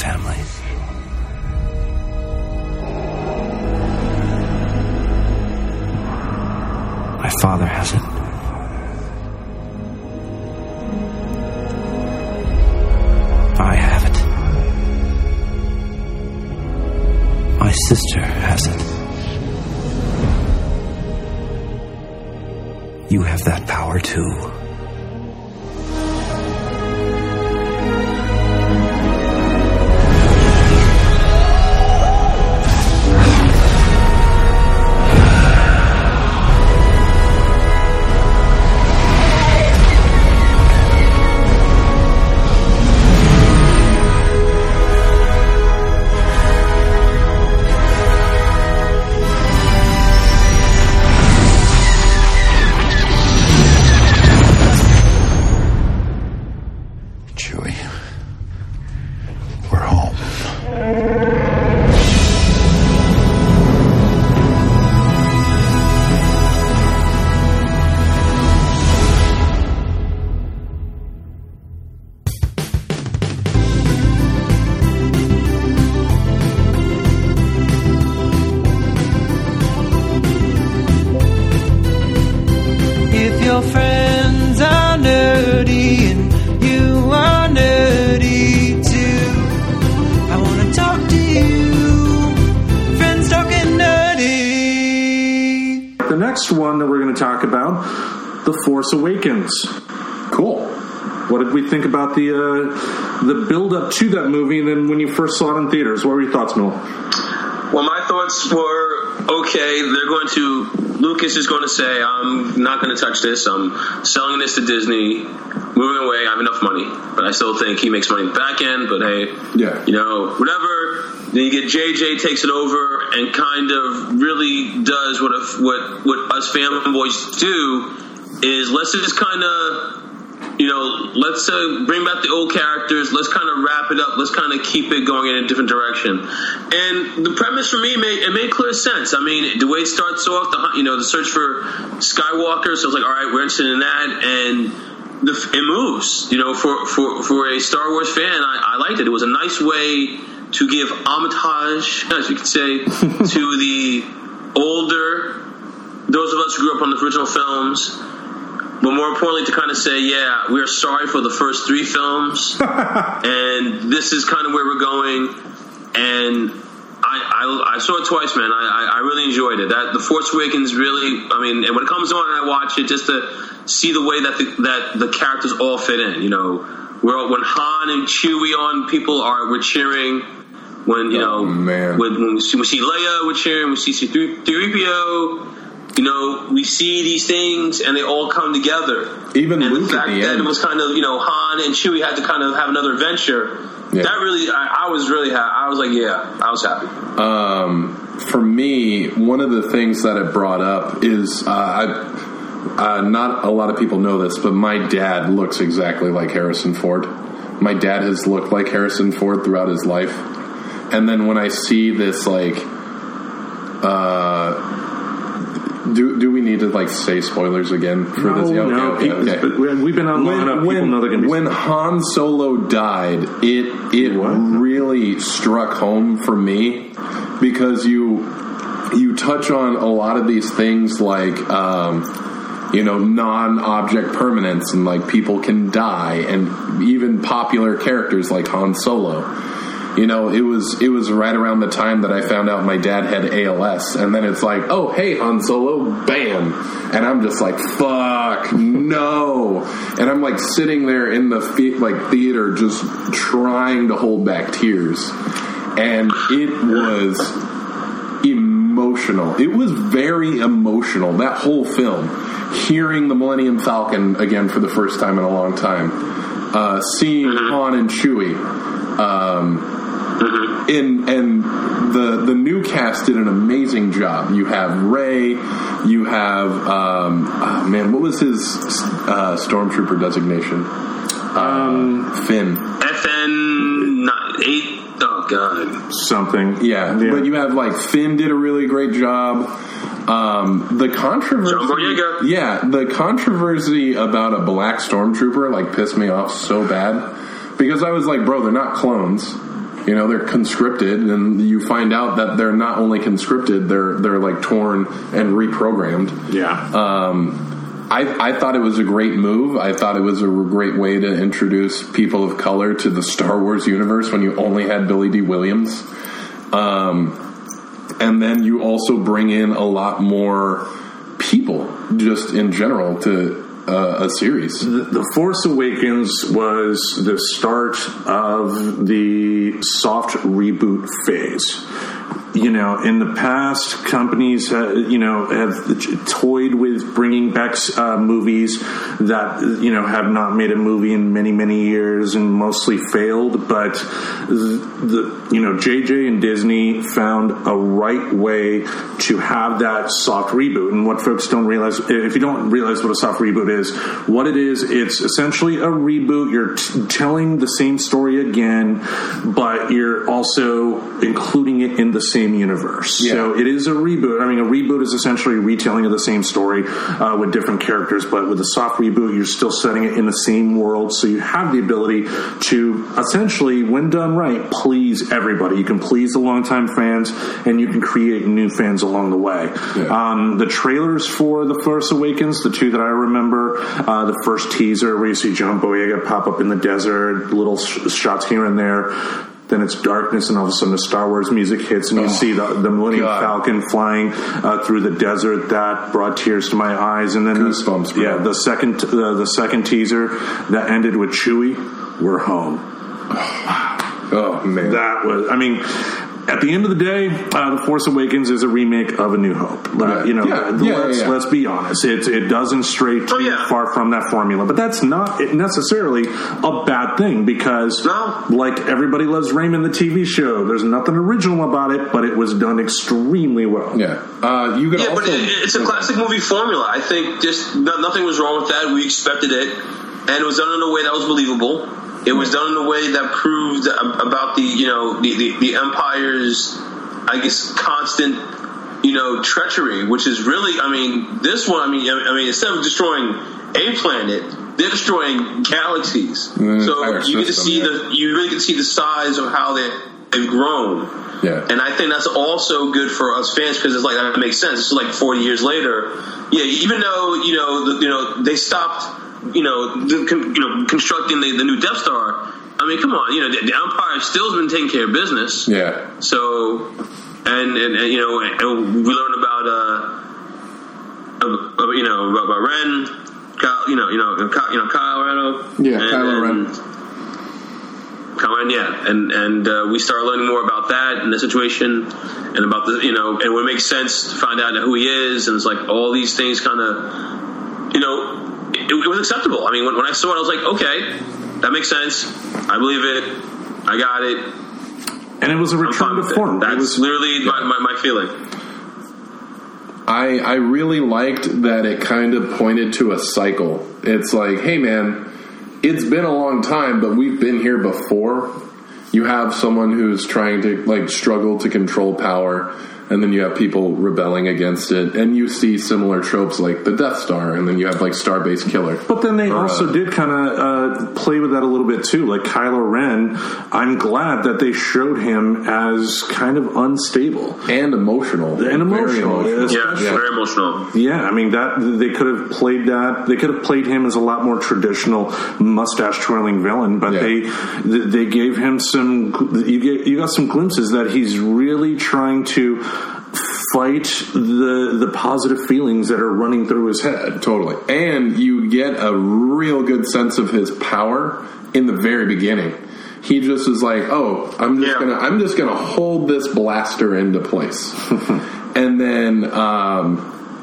family. My father hasn't. I haven't. My sister hasn't. You have that power too. Awakens. Cool. What did we think about the build up to that movie, and then when you first saw it in theaters? What were your thoughts, Noel? Well, my thoughts were, okay, Lucas is going to say, I'm not going to touch this. I'm selling this to Disney, moving away. I have enough money, but I still think he makes money in the back end. But hey, yeah, you know, whatever. Then you get JJ takes it over and kind of really does what us fanboys do. Is let's just kind of, you know, let's bring back the old characters. Let's kind of wrap it up. Let's kind of keep it going in a different direction. And the premise for me made clear sense. I mean, the way it starts off, the search for Skywalker. So it's like, all right, we're interested in that, and it moves. You know, for a Star Wars fan, I liked it. It was a nice way to give homage, as you could say, to the older, those of us who grew up on the original films. But more importantly, to kind of say, yeah, we're sorry for the first three films, and this is kind of where we're going. And I saw it twice, man. I really enjoyed it. The Force Awakens really, I mean, and when it comes on and I watch it, just to see the way that the characters all fit in. You know, when Han and Chewie we're cheering. When, you know, when we see Leia, we're cheering. We see C-3PO. You know, we see these things, and they all come together. Even and Luke the fact at the that end. It was kind of, you know, Han and Chewie had to kind of have another adventure. Yeah. That really, I was really happy. I was like, yeah, I was happy. For me, one of the things that it brought up is, not a lot of people know this, but my dad looks exactly like Harrison Ford. My dad has looked like Harrison Ford throughout his life. And then when I see this, like... Do we need to, like, say spoilers again for this? Yeah, okay. But we've been on long enough. People know they're going to be when Han Solo died, it really struck home for me, because you touch on a lot of these things, like you know, non-object permanence, and like people can die, and even popular characters like Han Solo. You know, it was right around the time that I found out my dad had ALS, and then it's like, oh, hey, Han Solo, bam! And I'm just like, fuck, no! And I'm like sitting there in the theater just trying to hold back tears. And it was emotional. It was very emotional, that whole film. Hearing the Millennium Falcon again for the first time in a long time. Seeing Han and Chewie. And the new cast did an amazing job. You have Ray, you have what was his stormtrooper designation? Finn. FN 8. Oh god, something. Yeah, but you have like Finn did a really great job. The controversy. Yeah, the controversy about a black stormtrooper like pissed me off so bad. Because I was like, bro, they're not clones. You know, they're conscripted, and you find out that they're not only conscripted, they're like torn and reprogrammed. Yeah. I thought it was a great move. I thought it was a great way to introduce people of color to the Star Wars universe when you only had Billy D. Williams. And then you also bring in a lot more people just in general to a series. The Force Awakens was the start of the soft reboot phase. You know, in the past, companies, have toyed with bringing back movies that, you know, have not made a movie in many, many years and mostly failed. But, JJ and Disney found a right way to have that soft reboot. And what folks don't realize, if you don't realize what a soft reboot is, what it is, it's essentially a reboot. You're telling the same story again, but you're also including it in the same universe. Yeah. So it is a reboot. I mean, a reboot is essentially a retelling of the same story with different characters, but with a soft reboot, you're still setting it in the same world, so you have the ability to essentially, when done right, please everybody. You can please the longtime fans, and you can create new fans along the way. Yeah. The trailers for The Force Awakens, the two that I remember, the first teaser where you see John Boyega pop up in the desert, little shots here and there. Then it's darkness, and all of a sudden the Star Wars music hits, and you see the Millennium Falcon flying through the desert. That brought tears to my eyes. And then goosebumps. The second teaser that ended with Chewie, "We're home." Oh man, that was. I mean, at the end of the day, The Force Awakens is a remake of A New Hope. Let's be honest. It doesn't stray too far from that formula. But that's not necessarily a bad thing because, like Everybody Loves Raymond, the TV show, there's nothing original about it, but it was done extremely well. Yeah, but it's a classic movie formula. I think just nothing was wrong with that. We expected it, and it was done in a way that was believable. It was done in a way that proved about the Empire's, I guess, constant, treachery, which is really, this one, instead of destroying a planet, they're destroying galaxies. You really get to see the size of how they've grown. Yeah. And I think that's also good for us fans because it's like, that makes sense. It's like 40 years later. Yeah. Even though, they stopped, constructing the new Death Star. I mean, come on, the Empire still's been taking care of business. Yeah. So, and we learn about Ren, Kyle Rando. Yeah, Kylo Ren. Yeah, and we start learning more about that and the situation, and about and what makes sense to find out who he is, and it's like all these things kind of, It was acceptable. I mean, when I saw it, I was like, okay, that makes sense. I believe it. I got it. And it was a return to form. That's literally my feeling. I really liked that it kind of pointed to a cycle. It's like, hey, man, it's been a long time, but we've been here before. You have someone who's trying to, struggle to control power, and then you have people rebelling against it, and you see similar tropes like the Death Star, and then you have Starbase Killer. But then they also did kind of play with that a little bit too, like Kylo Ren. I'm glad that they showed him as kind of unstable and emotional, very emotional. Yeah, I mean that they could have played that. They could have played him as a lot more traditional mustache twirling villain, but they gave him some. You got some glimpses that he's really trying to fight the positive feelings that are running through his head. Totally. And you get a real good sense of his power in the very beginning. He just is like, oh, I'm just gonna hold this blaster into place. And then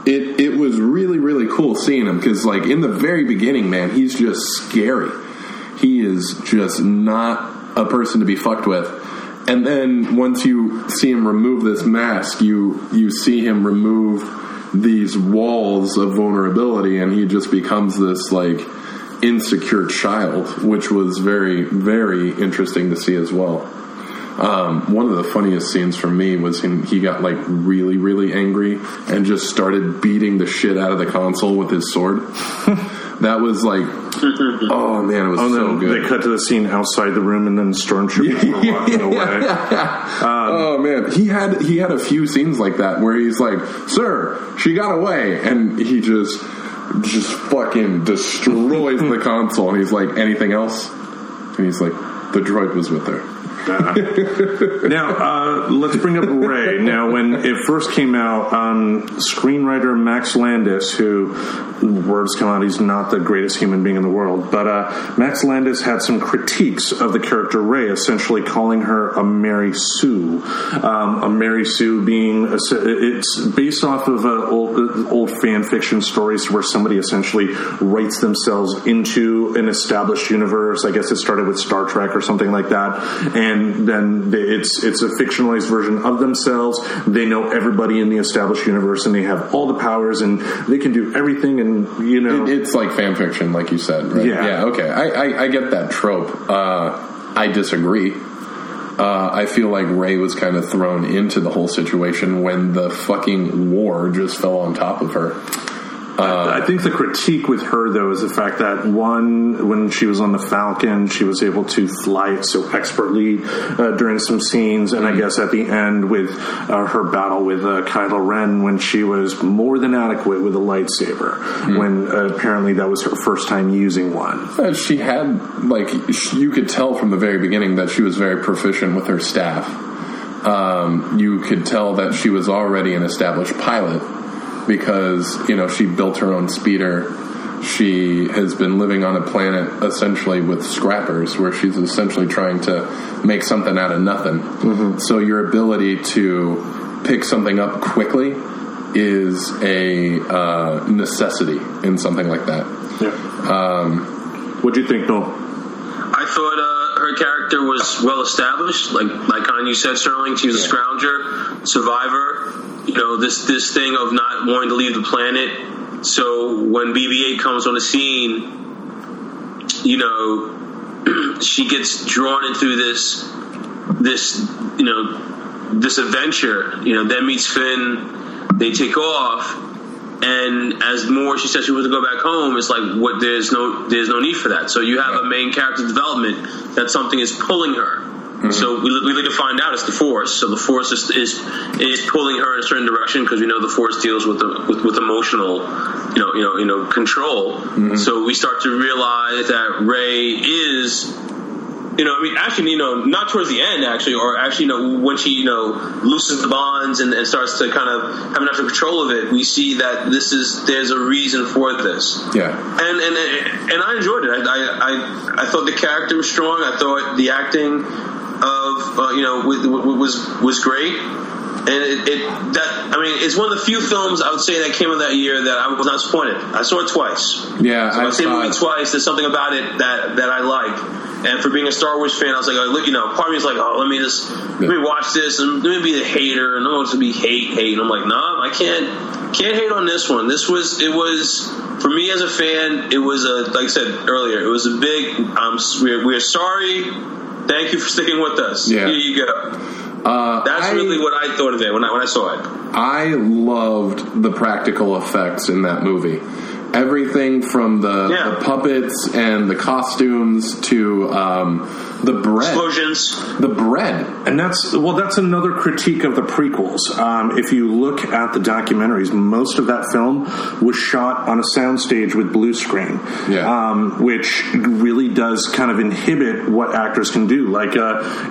it was really, really cool seeing him because in the very beginning, man, he's just scary. He is just not a person to be fucked with. And then once you see him remove this mask, you see him remove these walls of vulnerability, and he just becomes this insecure child, which was very, very interesting to see as well. One of the funniest scenes for me was he got really, really angry and just started beating the shit out of the console with his sword. That was Oh man, it was so good. They cut to the scene outside the room, and then stormtroopers were walking away. Oh man, he had a few scenes like that where he's like, "Sir, she got away," and he just fucking destroys the console. And he's like, "Anything else?" And he's like, "The droid was with her." Now, let's bring up Ray. Now, when it first came out, screenwriter Max Landis, who, words come out, he's not the greatest human being in the world, but Max Landis had some critiques of the character Ray, essentially calling her a Mary Sue. A Mary Sue being, it's based off of old fan fiction stories where somebody essentially writes themselves into an established universe. I guess it started with Star Trek or something like that, and then it's a fictionalized version of themselves. They know everybody in the established universe, and they have all the powers, and they can do everything, and, you know... It's like fan fiction, like you said, right? Yeah, okay. I get that trope. I disagree. I feel like Ray was kind of thrown into the whole situation when the fucking war just fell on top of her. I think the critique with her, though, is the fact that, one, when she was on the Falcon, she was able to fly it so expertly during some scenes, and I guess at the end with her battle with Kylo Ren, when she was more than adequate with a lightsaber, when apparently that was her first time using one. She had, like, you could tell from the very beginning that she was very proficient with her staff. You could tell that she was already an established pilot, because, you know, she built her own speeder. She has been living on a planet essentially with scrappers, where she's essentially trying to make something out of nothing. Mm-hmm. So your ability to pick something up quickly is a necessity in something like that. Yeah. What do you think, Noel? I thought her character was well established. Like you said, Sterling, she was a scrounger, survivor. You know, this thing of not wanting to leave the planet. So when BB-8 comes on the scene, you know, she gets drawn into this you know, this adventure. You know, then meets Finn. They take off. And as more, she says she wants to go back home. It's like, what? There's no need for that. So you have a main character development that something is pulling her. Mm-hmm. So we later find out it's the Force. So the Force is pulling her in a certain direction, because we know the Force deals with emotional, you know, control. Mm-hmm. So we start to realize that Rey is, you know, I mean, actually, you know, not towards the end, actually, or actually, you know, when she, you know, loosens the bonds and starts to kind of have enough control of it, we see that there's a reason for this. Yeah. And I enjoyed it. I thought the character was strong. I thought the acting of you know, was great, and it's one of the few films I would say that came out that year that I was not disappointed. I saw it twice. Yeah, so I saw the movie twice. There's something about it that I like, and for being a Star Wars fan, I was like, oh, look, you know, part of me is like, oh, let me watch this and let me be the hater, and I want to be hate. And I'm like, no, I can't hate on this one. It was for me as a fan. It was like I said earlier. It was a big. We're sorry. Thank you for sticking with us. Yeah. Here you go. That's really what I thought of it when I saw it. I loved the practical effects in that movie. Everything from the puppets and the costumes to the bread. Explosions. The bread. And that's another critique of the prequels. If you look at the documentaries, most of that film was shot on a soundstage with blue screen, which really does kind of inhibit what actors can do. Like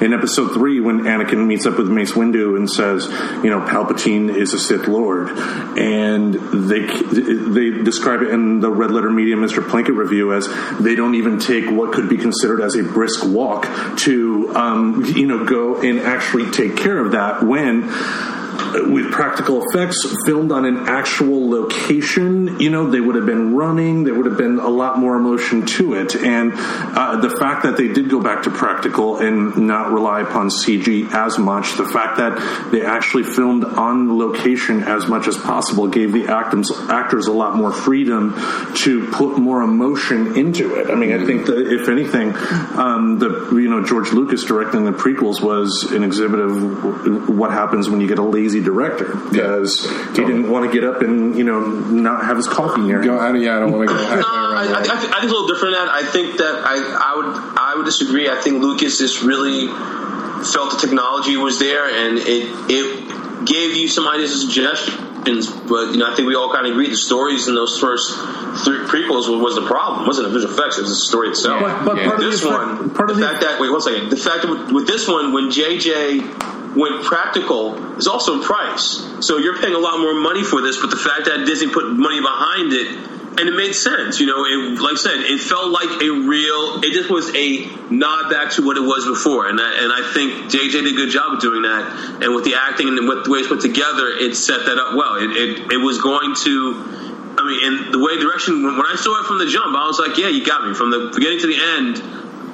in Episode 3, when Anakin meets up with Mace Windu and says, you know, Palpatine is a Sith Lord. And they describe it in the Red Letter Media Mr. Plinkett review as they don't even take what could be considered as a brisk walk to you know, go and actually take care of that, when with practical effects filmed on an actual location, you know, they would have been running, there would have been a lot more emotion to it. And the fact that they did go back to practical and not rely upon CG as much, the fact that they actually filmed on location as much as possible, gave the actors a lot more freedom to put more emotion into it. I mean, I think that if anything, George Lucas directing the prequels was an exhibit of what happens when you get a lazy lazy director because he didn't want to get up and, you know, not have his coffee near him. I don't want to go I think it's a little different. I think that I would disagree. I think Lucas just really felt the technology was there, and it gave you some ideas and suggestions. But, you know, I think we all kind of agreed the stories in those first three prequels was the problem. It wasn't the visual effects, it was the story itself. The fact that with this one, when JJ went practical, is also a price. So you're paying a lot more money for this, but the fact that Disney put money behind it, and it made sense, you know, it, like I said, it felt like it just was a nod back to what it was before. And I think JJ did a good job of doing that. And with the acting and with the way it's put together, it set that up well. It was going to, and the way direction, when I saw it from the jump, I was like, yeah, you got me. From the beginning to the end,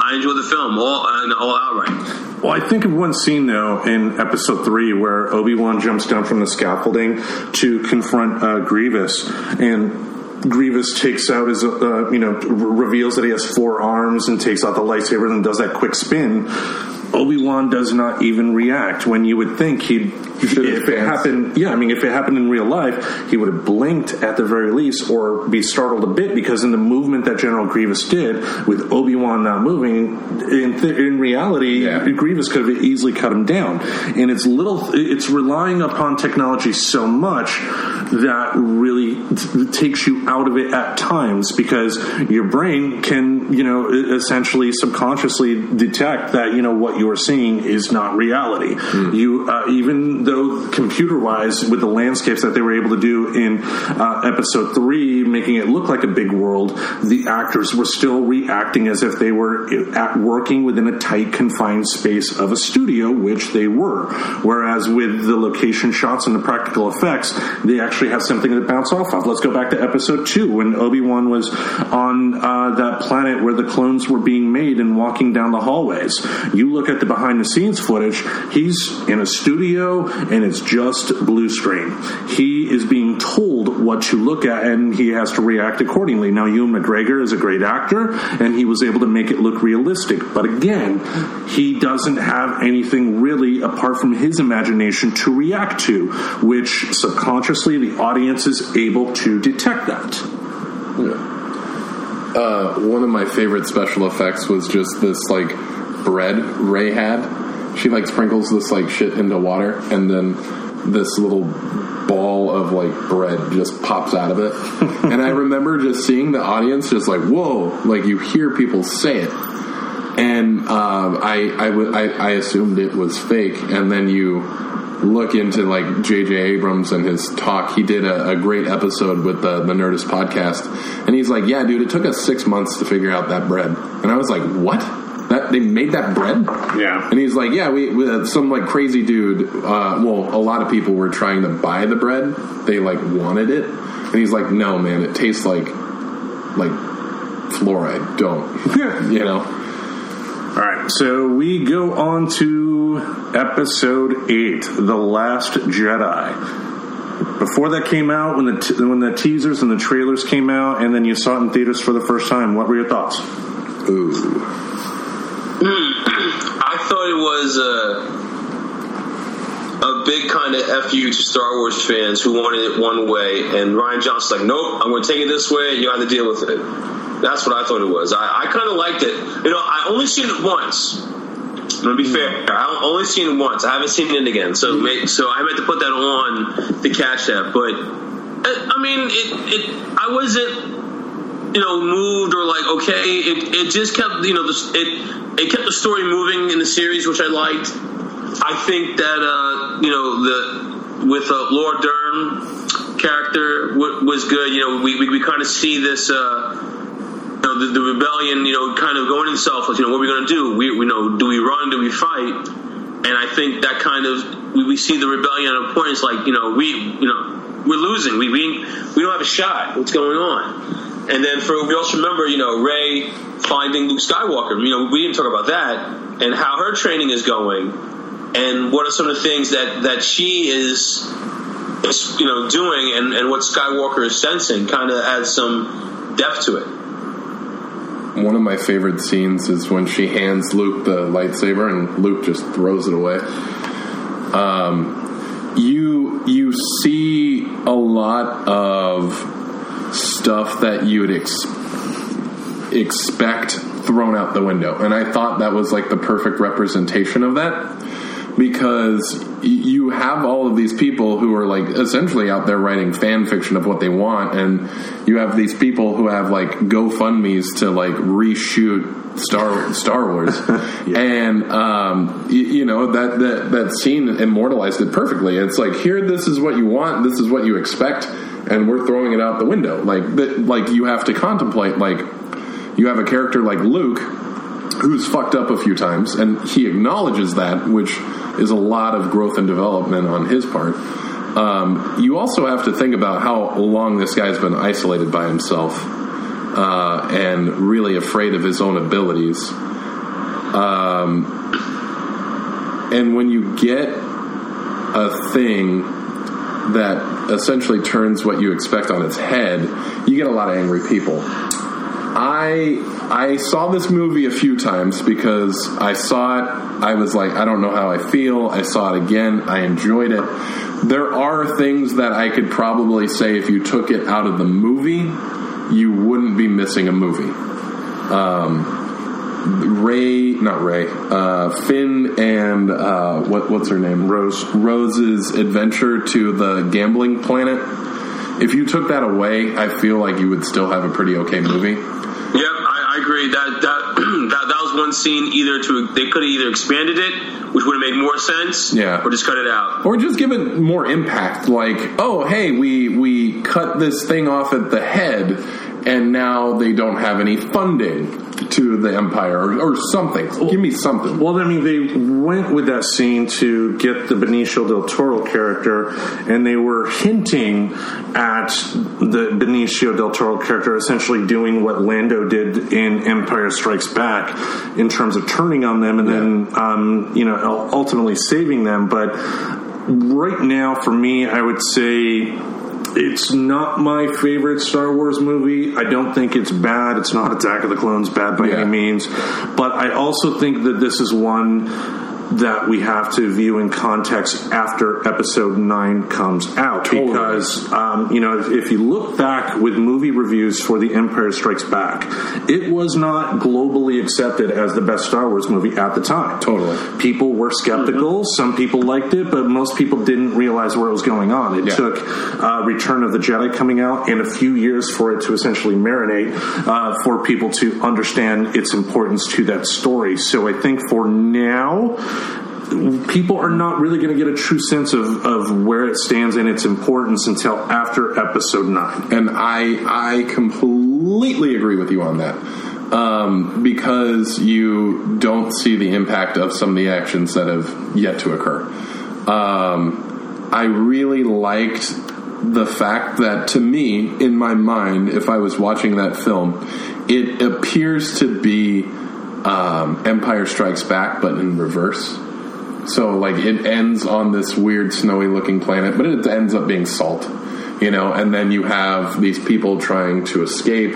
I enjoyed the film all outright. Well, I think of one scene, though, in Episode 3 where Obi-Wan jumps down from the scaffolding to confront Grievous, and Grievous takes out his, reveals that he has four arms and takes out the lightsaber and does that quick spin. Obi-Wan does not even react when you would think if it happened in real life, he would have blinked at the very least or be startled a bit, because in the movement that General Grievous did with Obi-Wan not moving, in reality, Grievous could have easily cut him down. And it's relying upon technology so much that really takes you out of it at times, because your brain can, you know, essentially subconsciously detect that, you know, what you are seeing is not reality. You even though computer-wise, with the landscapes that they were able to do in Episode 3, making it look like a big world, the actors were still reacting as if they were working within a tight, confined space of a studio, which they were. Whereas with the location shots and the practical effects, they actually have something to bounce off of. Let's go back to Episode 2 when Obi-Wan was on that planet where the clones were being made and walking down the hallways. You look at the behind-the-scenes footage, he's in a studio, and it's just blue screen. He is being told what to look at, and he has to react accordingly. Now, Ewan McGregor is a great actor, and he was able to make it look realistic. But again, he doesn't have anything really apart from his imagination to react to, which subconsciously the audience is able to detect that. Yeah. One of my favorite special effects was just this, like, bread Ray had. She like sprinkles this like shit into water, and then this little ball of like bread just pops out of it. And I remember just seeing the audience just like, whoa, like you hear people say it. And I assumed it was fake, and then you look into like JJ Abrams and his talk. He did a great episode with the Nerdist podcast, and he's like, yeah, dude, it took us 6 months to figure out that bread. And I was like, what? They made that bread? Yeah. And he's like, yeah, we some like crazy dude, a lot of people were trying to buy the bread. They like wanted it. And he's like, no, man, it tastes like fluoride. Don't. Yeah. You know? All right. So we go on to Episode 8, The Last Jedi. Before that came out, when the teasers and the trailers came out, and then you saw it in theaters for the first time, what were your thoughts? Ooh. I thought it was a big kind of F you to Star Wars fans who wanted it one way, and Ryan Johnson's like, nope, I'm going to take it this way, you have to deal with it. That's what I thought it was. I kind of liked it. You know, I only seen it once. I'm going to be fair. I've only seen it once. I haven't seen it again. So I meant to put that on to catch that. But, I wasn't, you know, moved or like, okay. It just kept, you know, it kept the story moving in the series, which I liked. I think that Laura Dern character was good. You know, we kind of see this the rebellion, you know, kind of going in selfless. You know, what are we going to do? We know, do we run? Do we fight? And I think that kind of we see the rebellion at a point. It's like, you know, we're losing. We don't have a shot. What's going on? And then we also remember, you know, Ray finding Luke Skywalker. You know, we didn't talk about that, and how her training is going, and what are some of the things that she is you know, doing, and what Skywalker is sensing kind of adds some depth to it. One of my favorite scenes is when she hands Luke the lightsaber, and Luke just throws it away. you see a lot of stuff that you would expect thrown out the window. And I thought that was like the perfect representation of that, because you have all of these people who are like essentially out there writing fan fiction of what they want, and you have these people who have like GoFundMe's to like reshoot Star Wars. Yeah. And you know, that scene immortalized it perfectly. It's like, here, this is what you want, this is what you expect, and we're throwing it out the window. Like you have to contemplate, like, you have a character like Luke who's fucked up a few times, and he acknowledges that, which is a lot of growth and development on his part. You also have to think about how long this guy's been isolated by himself and really afraid of his own abilities. And when you get a thing that essentially turns what you expect on its head, you get a lot of angry people. I saw this movie a few times because I saw it, I was like, I don't know how I feel. I saw it again, I enjoyed it. There are things that I could probably say if you took it out of the movie, you wouldn't be missing a movie. Finn and what's her name? Rose's adventure to the gambling planet. If you took that away, I feel like you would still have a pretty okay movie. Yep, I agree. That was one scene they could have either expanded it, which would have made more sense, yeah, or just cut it out. Or just give it more impact, like, oh, hey, we cut this thing off at the head, and now they don't have any funding to the Empire, or something. Give me something. Well, I mean, they went with that scene to get the Benicio del Toro character, and they were hinting at the Benicio del Toro character essentially doing what Lando did in Empire Strikes Back in terms of turning on them and then, ultimately saving them. But right now, for me, I would say it's not my favorite Star Wars movie. I don't think it's bad. It's not Attack of the Clones bad by any means. But I also think that this is one that we have to view in context after Episode 9 comes out. Totally. Because, if you look back with movie reviews for The Empire Strikes Back, it was not globally accepted as the best Star Wars movie at the time. Totally. People were skeptical. Mm-hmm. Some people liked it, but most people didn't realize where it was going on. It took Return of the Jedi coming out and a few years for it to essentially marinate for people to understand its importance to that story. So I think for now, people are not really going to get a true sense of where it stands and its importance until after Episode 9. And I completely agree with you on that, because you don't see the impact of some of the actions that have yet to occur. I really liked the fact that, to me, in my mind, if I was watching that film, it appears to be Empire Strikes Back, but in reverse. So, like, it ends on this weird snowy-looking planet, but it ends up being salt, you know? And then you have these people trying to escape,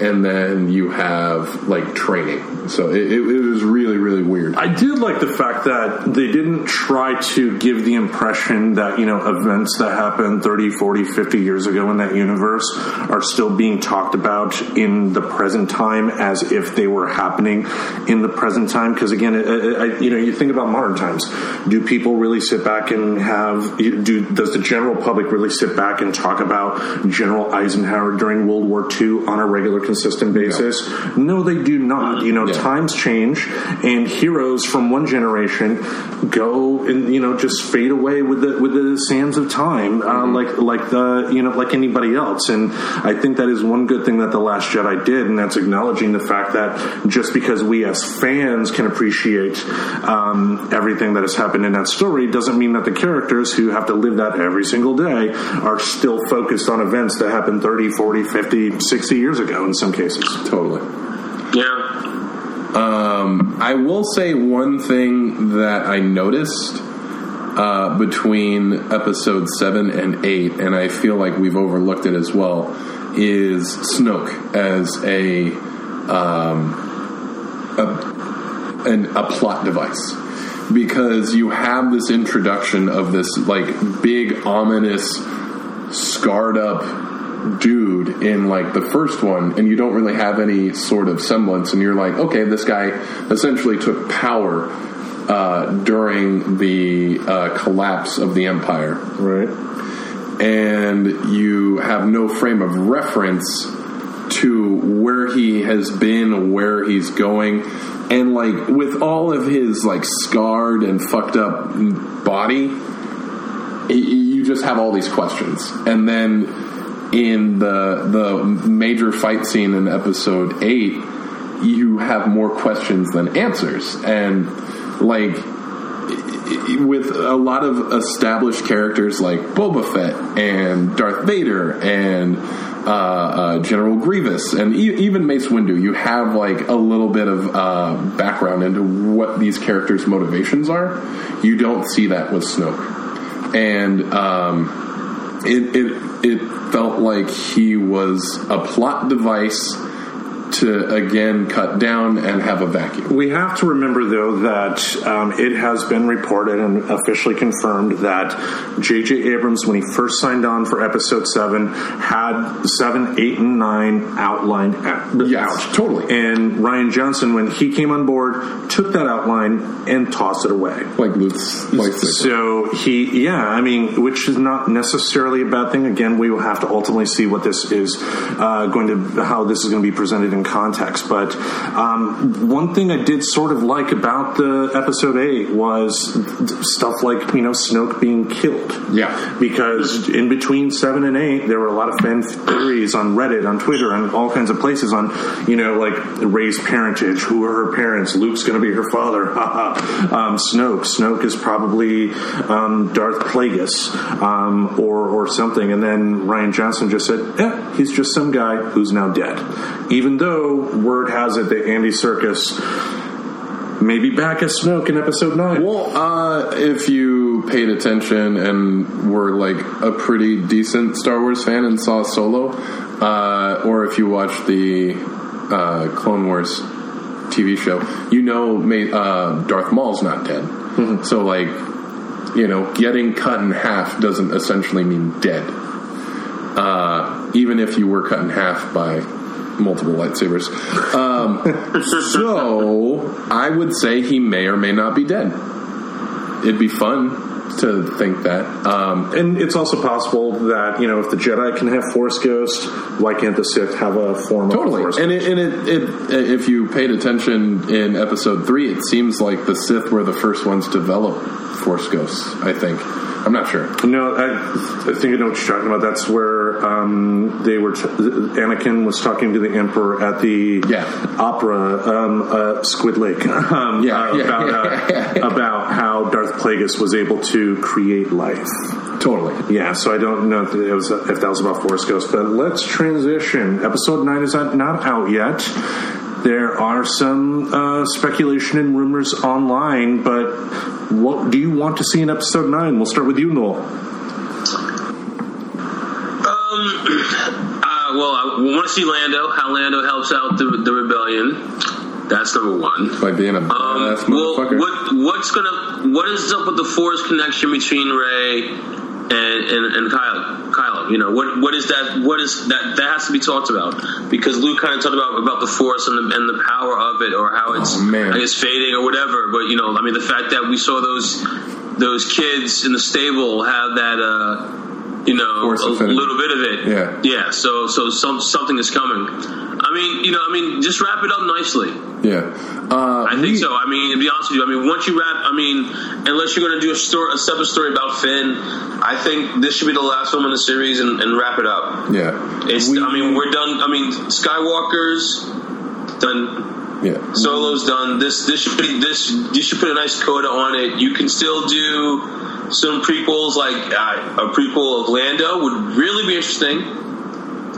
and then you have, like, training. So it was really, really weird. I did like the fact that they didn't try to give the impression that, you know, events that happened 30, 40, 50 years ago in that universe are still being talked about in the present time as if they were happening in the present time. Because, again, you think about modern times. Do people really sit back and does the general public really sit back and talk about General Eisenhower during World War II on a regular consistent basis? No, they do not. You know, times change, and heroes from one generation go and, you know, just fade away with the sands of time, like anybody else. And I think that is one good thing that The Last Jedi did, and that's acknowledging the fact that just because we as fans can appreciate everything that has happened in that story doesn't mean that the characters who have to live that every single day are still focused on events that happened 30, 40, 50, 60 years ago in some cases. Totally. Yeah. I will say one thing that I noticed between Episode 7 and 8, and I feel like we've overlooked it as well, is Snoke as a plot device. because you have this introduction of this like big ominous scarred up dude in like the first one, and you don't really have any sort of semblance, and you're like, okay, this guy essentially took power during the collapse of the Empire, right? And you have no frame of reference to where he has been, where he's going, and like with all of his like scarred and fucked up body, you just have all these questions. And then in the major fight scene in episode 8, you have more questions than answers, and like with a lot of established characters like Boba Fett and Darth Vader and General Grievous and even Mace Windu, you have like a little bit of background into what these characters' motivations are. You don't see that with Snoke, and it felt like he was a plot device to again cut down and have a vacuum. We have to remember though that it has been reported and officially confirmed that JJ Abrams, when he first signed on for episode 7, had 7, 8, and 9 outlined out. Totally. And Ryan Johnson, when he came on board, took that outline and tossed it away. Like Luke's. So he, which is not necessarily a bad thing. Again, we will have to ultimately see what this is how this is going to be presented in context. But one thing I did sort of like about the episode 8 was stuff like, Snoke being killed. Yeah. Because in between 7 and 8, there were a lot of fan theories on Reddit, on Twitter, on all kinds of places on, Rey's parentage, who are her parents, Luke's going to be her father, Snoke is probably Darth Plagueis or something. And then Ryan Johnson just said, he's just some guy who's now dead. Even though word has it that Andy Serkis may be back as Snoke in episode 9. Well, if you paid attention and were like a pretty decent Star Wars fan and saw Solo, or if you watched the Clone Wars TV show, Darth Maul's not dead. Mm-hmm. So like, getting cut in half doesn't essentially mean dead. Even if you were cut in half by multiple lightsabers. So I would say he may or may not be dead. It'd be fun to think that. And it's also possible that, if the Jedi can have Force Ghost, why can't the Sith have a form of Force Ghost? Totally. And if you paid attention in episode 3, it seems like the Sith were the first ones to develop Force Ghosts, I think. I'm not sure. No, I think I know what you're talking about. That's where Anakin was talking to the Emperor at the opera, Squid Lake, about how Darth Plagueis was able to create life. Totally. Yeah, so I don't know if that was about Force Ghosts, but let's transition. Episode 9 is not out yet. There are some speculation and rumors online, but what do you want to see in episode 9? We'll start with you, Noel. I want to see Lando, how Lando helps out the rebellion. That's number one. By being a badass motherfucker. What is up with the Force connection between Ray and Kylo, what is that? That has to be talked about, because Luke kind of talked about the Force and the power of it, or how it's fading or whatever. But the fact that we saw those kids in the stable have that, a little bit of it, yeah. So something is coming. Just wrap it up nicely. Yeah, I think so. To be honest with you, once you wrap, unless you're going to do a separate story about Finn, I think this should be the last film in the series and wrap it up. Yeah, we're done. Skywalker's done. Yeah, Solo's done. This should be this. You should put a nice coda on it. You can still do some prequels, like a prequel of Lando would really be interesting.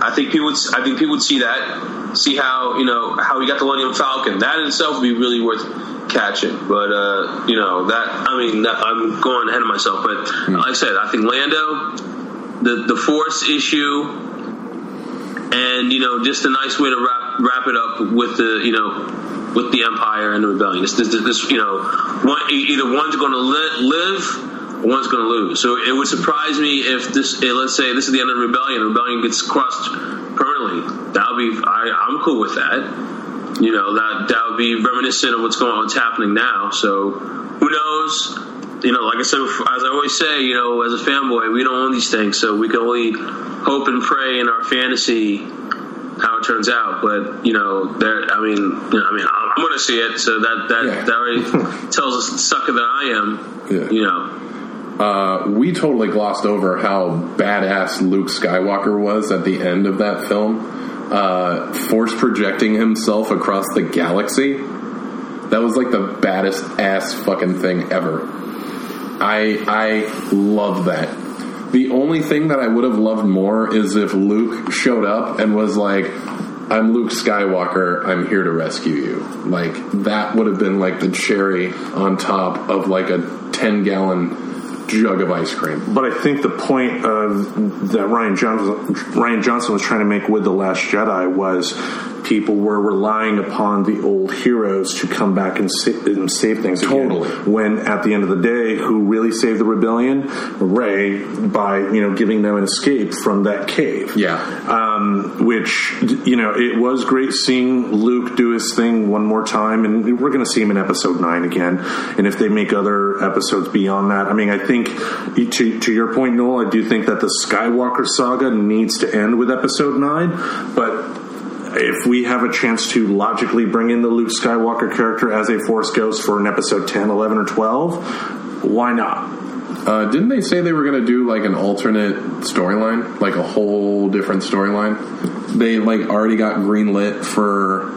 I think people would see that. See how we got the Millennium Falcon. That in itself would be really worth catching. But I'm going ahead of myself. But like I said, I think Lando, the Force issue, and just a nice way to wrap it up with the with the Empire and the Rebellion. This, you know, one's going to live, one's going to lose. So it would surprise me if this, let's say, this is the end of the Rebellion. The Rebellion gets crushed permanently. That'll be, I'm cool with that. You know, that would be reminiscent of what's happening now. So who knows? You know, like I said, as I always say, you know, as a fanboy, we don't own these things, so we can only hope and pray in our fantasy how it turns out. But you know, I mean, I'm going to see it, so that already tells us the sucker that I am. Yeah. You know, we totally glossed over how badass Luke Skywalker was at the end of that film, force projecting himself across the galaxy. That was like the baddest ass fucking thing ever. I love that. The only thing that I would have loved more is if Luke showed up and was like, I'm Luke Skywalker, I'm here to rescue you. Like, that would have been like the cherry on top of like a 10-gallon jug of ice cream. But I think the point of that Ryan Johnson was trying to make with The Last Jedi was people were relying upon the old heroes to come back and save things again. When at the end of the day, who really saved the rebellion? Ray, by giving them an escape from that cave. Yeah. Which, it was great seeing Luke do his thing one more time, and we're going to see him in episode 9 again. And if they make other episodes beyond that, I mean, I think to your point, Noel, I do think that the Skywalker saga needs to end with episode 9, but if we have a chance to logically bring in the Luke Skywalker character as a Force Ghost for an episode 10, 11, or 12, why not? Didn't they say they were going to do, like, an alternate storyline? Like, a whole different storyline? They, like, already got greenlit for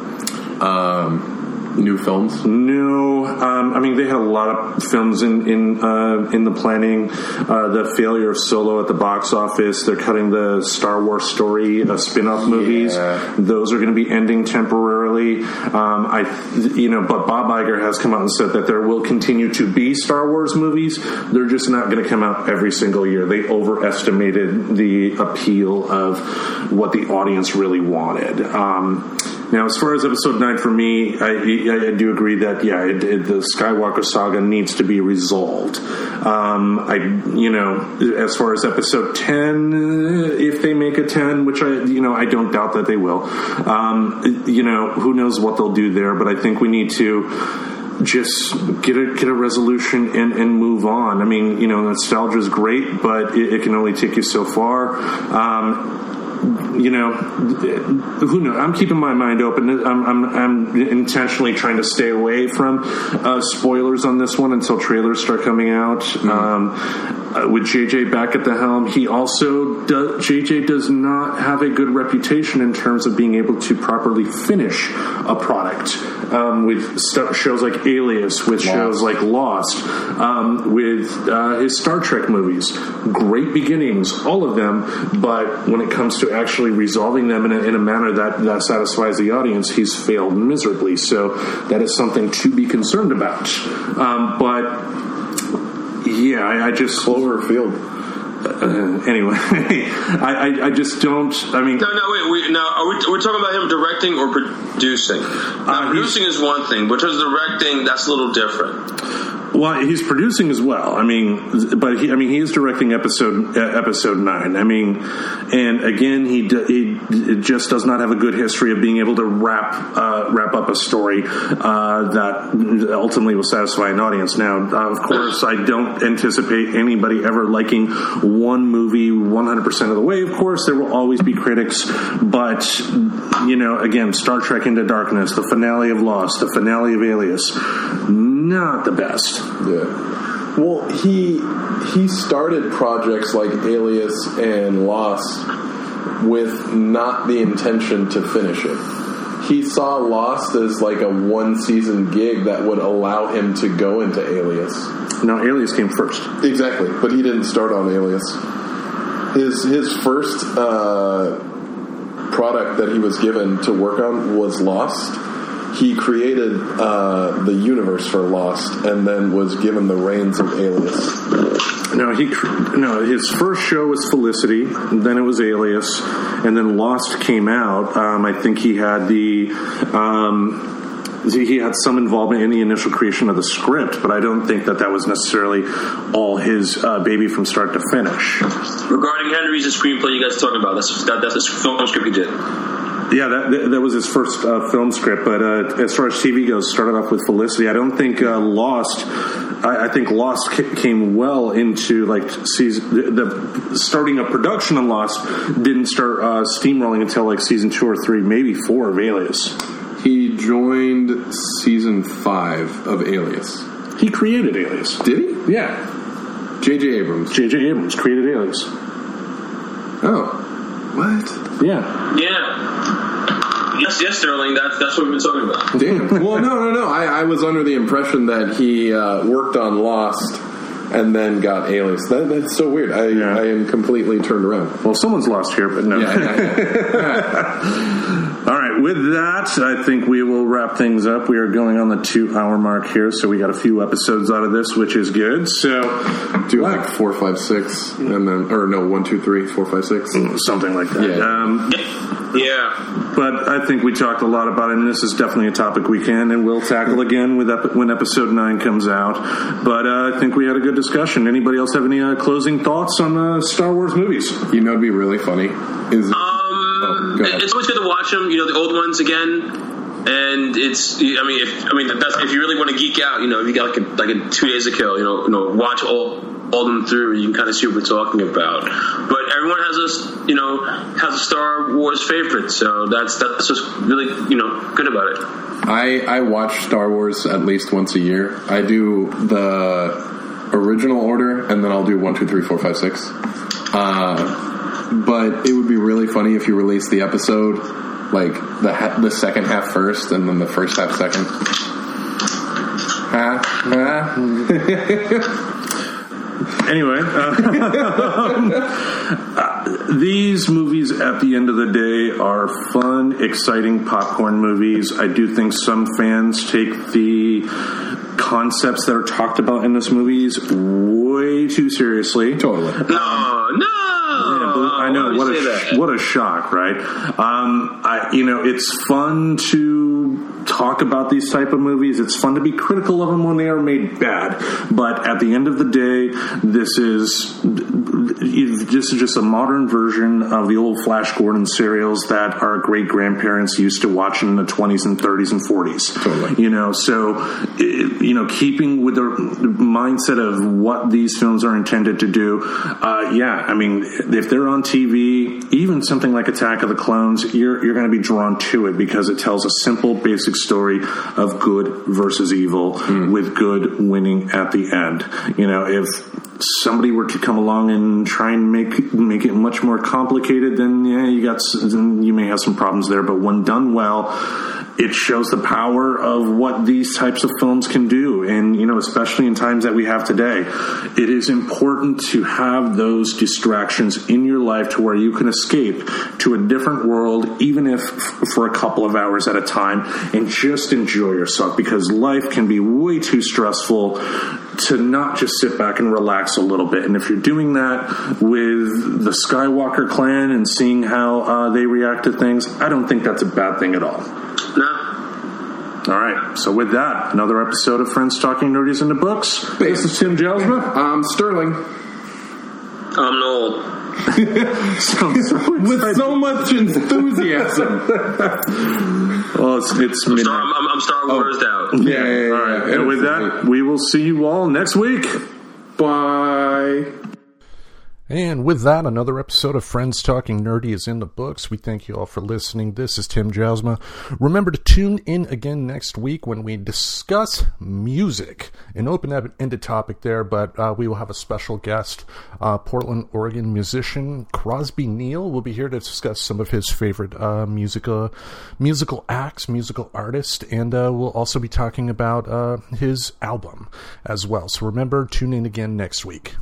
new films? No. I mean, they had a lot of films in the planning. The failure of Solo at the box office. They're cutting the Star Wars story spin-off movies. Yeah. Those are going to be ending temporarily. But Bob Iger has come out and said that there will continue to be Star Wars movies. They're just not going to come out every single year. They overestimated the appeal of what the audience really wanted. Now, as far as episode 9 for me, I do agree that, the Skywalker saga needs to be resolved. As far as episode 10, if they make a 10, which I don't doubt that they will, who knows what they'll do there, but I think we need to just get a resolution and move on. I mean, nostalgia is great, but it can only take you so far. Who knows? I'm keeping my mind open. I'm intentionally trying to stay away from spoilers on this one until trailers start coming out. Mm-hmm. With JJ back at the helm, JJ does not have a good reputation in terms of being able to properly finish a product. With shows like Alias, with shows like Lost, with his Star Trek movies, great beginnings, all of them. But when it comes to actually resolving them in a manner that satisfies the audience, he's failed miserably. So that is something to be concerned about. I just Cloverfield. Anyway, I just don't. I mean, we're talking about him directing or producing. Now, producing is one thing, but just directing, that's a little different. Well, he's producing as well. I mean, but he is directing episode 9. I mean, and again, he just does not have a good history of being able to wrap up a story that ultimately will satisfy an audience. Now, of course, I don't anticipate anybody ever liking one movie 100% of the way. Of course, there will always be critics, but again, Star Trek Into Darkness, the finale of Lost, the finale of Alias, not the best. Yeah. Well, he started projects like Alias and Lost with not the intention to finish it. He saw Lost as like a one-season gig that would allow him to go into Alias. No, Alias came first. Exactly, but he didn't start on Alias. His first product that he was given to work on was Lost. He created the universe for Lost, and then was given the reins of Alias. No, his first show was Felicity, then it was Alias, and then Lost came out. I think he had the he had some involvement in the initial creation of the script, but I don't think that that was necessarily all his baby from start to finish. Regarding Henry's screenplay you guys are talking about, that's the film script he did. Yeah, that was his first film script, but as far as TV goes, started off with Felicity. I don't think Lost... I think Lost came well into like season. The starting of production on Lost didn't start steamrolling until like season 2 or 3, maybe 4 of Alias. He joined season 5 of Alias. He created Alias. Did he? Yeah. JJ Abrams. JJ Abrams created Alias. Oh. What? Yeah. Yeah. Yes, Sterling, that's what we've been talking about. Damn. Well, no. I was under the impression that he worked on Lost and then got Alias. That's so weird. I am completely turned around. Well, someone's lost here, but no. Yeah. All right. With that, I think we will wrap things up. We are going on the 2-hour mark here, so we got a few episodes out of this, which is good. So do like 4, 5, 6, and then 1, 2, 3, 4, 5, 6, something like that. Yeah, but I think we talked a lot about it, and this is definitely a topic we can and will tackle again with when episode 9 comes out. But I think we had a good discussion. Anybody else have any closing thoughts on Star Wars movies? You know, it'd be really funny. It's always good to watch them. You know, the old ones again. And it's, if you really want to geek out, you know, if you got like a 2 days to kill, you know, watch all them through. You can kind of see what we're talking about. But everyone has a Star Wars favorite, so that's just really good about it. I watch Star Wars at least once a year. I do the original order, and then I'll do 1, 2, 3, 4, 5, 6. But it would be really funny if you release the episode. Like the second half first, and then the first half second. Anyway, these movies at the end of the day are fun, exciting popcorn movies. I do think some fans take the concepts that are talked about in this movies way too seriously. Totally. No. I know, what a shock, right? It's fun to talk about these type of movies. It's fun to be critical of them when they are made bad. But at the end of the day, this is just a modern version of the old Flash Gordon serials that our great-grandparents used to watch in the 20s and 30s and 40s. Totally. So keeping with the mindset of what these films are intended to do, if they're on TV, even something like Attack of the Clones, you're going to be drawn to it because it tells a simple, basic story of good versus evil, with good winning at the end. If somebody were to come along and try and make it much more complicated, then you may have some problems there. But when done well, it shows the power of what these types of films can do. And, especially in times that we have today, it is important to have those distractions in your life to where you can escape to a different world, even if for a couple of hours at a time, and just enjoy yourself, because life can be way too stressful to not just sit back and relax a little bit. And if you're doing that with the Skywalker clan and seeing how they react to things, I don't think that's a bad thing at all. No. All right. So with that, another episode of Friends Talking Nerdies into Books. This is Tim Jelsma. I'm Sterling. I'm Noel. With so much enthusiasm. Well, it's midnight. I'm Star Wars out. Yeah. All right. Yeah, and with that, we will see you all next week. Bye. And with that, another episode of Friends Talking Nerdy is in the books. We thank you all for listening. This is Tim Jelsma. Remember to tune in again next week when we discuss music. An open-ended topic there, but we will have a special guest, Portland, Oregon musician Crosby Neal. We'll be here to discuss some of his favorite musical acts, musical artists, and we'll also be talking about his album as well. So remember, tune in again next week.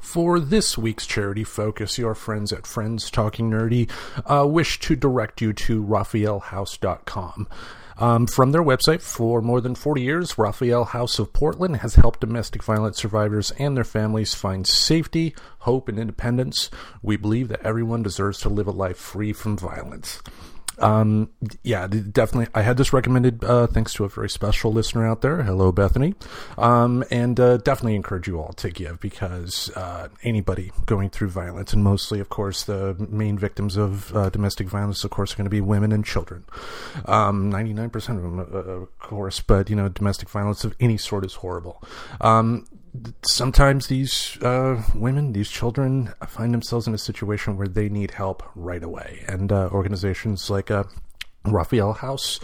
For this week's charity focus, your friends at Friends Talking Nerdy wish to direct you to RaphaelHouse.com. From their website, for more than 40 years, Raphael House of Portland has helped domestic violence survivors and their families find safety, hope, and independence. We believe that everyone deserves to live a life free from violence. Yeah, definitely. I had this recommended thanks to a very special listener out there. Hello, Bethany. And definitely encourage you all to give, because anybody going through violence, and mostly, of course, the main victims of domestic violence, of course, are going to be women and children. 99% of them, of course, but, you know, domestic violence of any sort is horrible. Sometimes these women, these children, find themselves in a situation where they need help right away. And organizations like Raphael House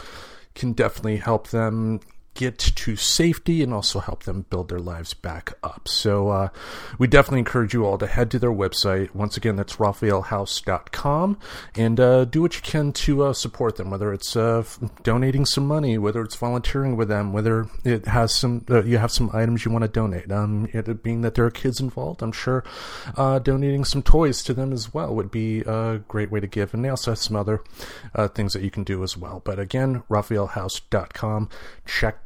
can definitely help them get to safety and also help them build their lives back up. So we definitely encourage you all to head to their website. Once again, that's raphaelhouse.com, and do what you can to support them, whether it's donating some money, whether it's volunteering with them, whether it has some, you have some items you want to donate. It being that there are kids involved, I'm sure donating some toys to them as well would be a great way to give. And they also have some other things that you can do as well. But again, raphaelhouse.com. Check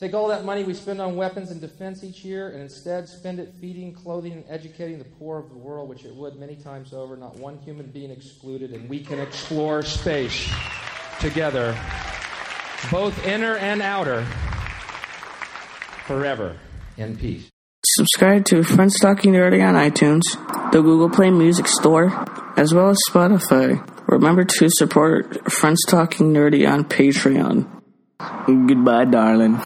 Take all that money we spend on weapons and defense each year and instead spend it feeding, clothing, and educating the poor of the world, which it would many times over, not one human being excluded, and we can explore space together, both inner and outer, forever in peace. Subscribe to Friends Talking Nerdy on iTunes, the Google Play Music Store, as well as Spotify. Remember to support Friends Talking Nerdy on Patreon. Goodbye, darling.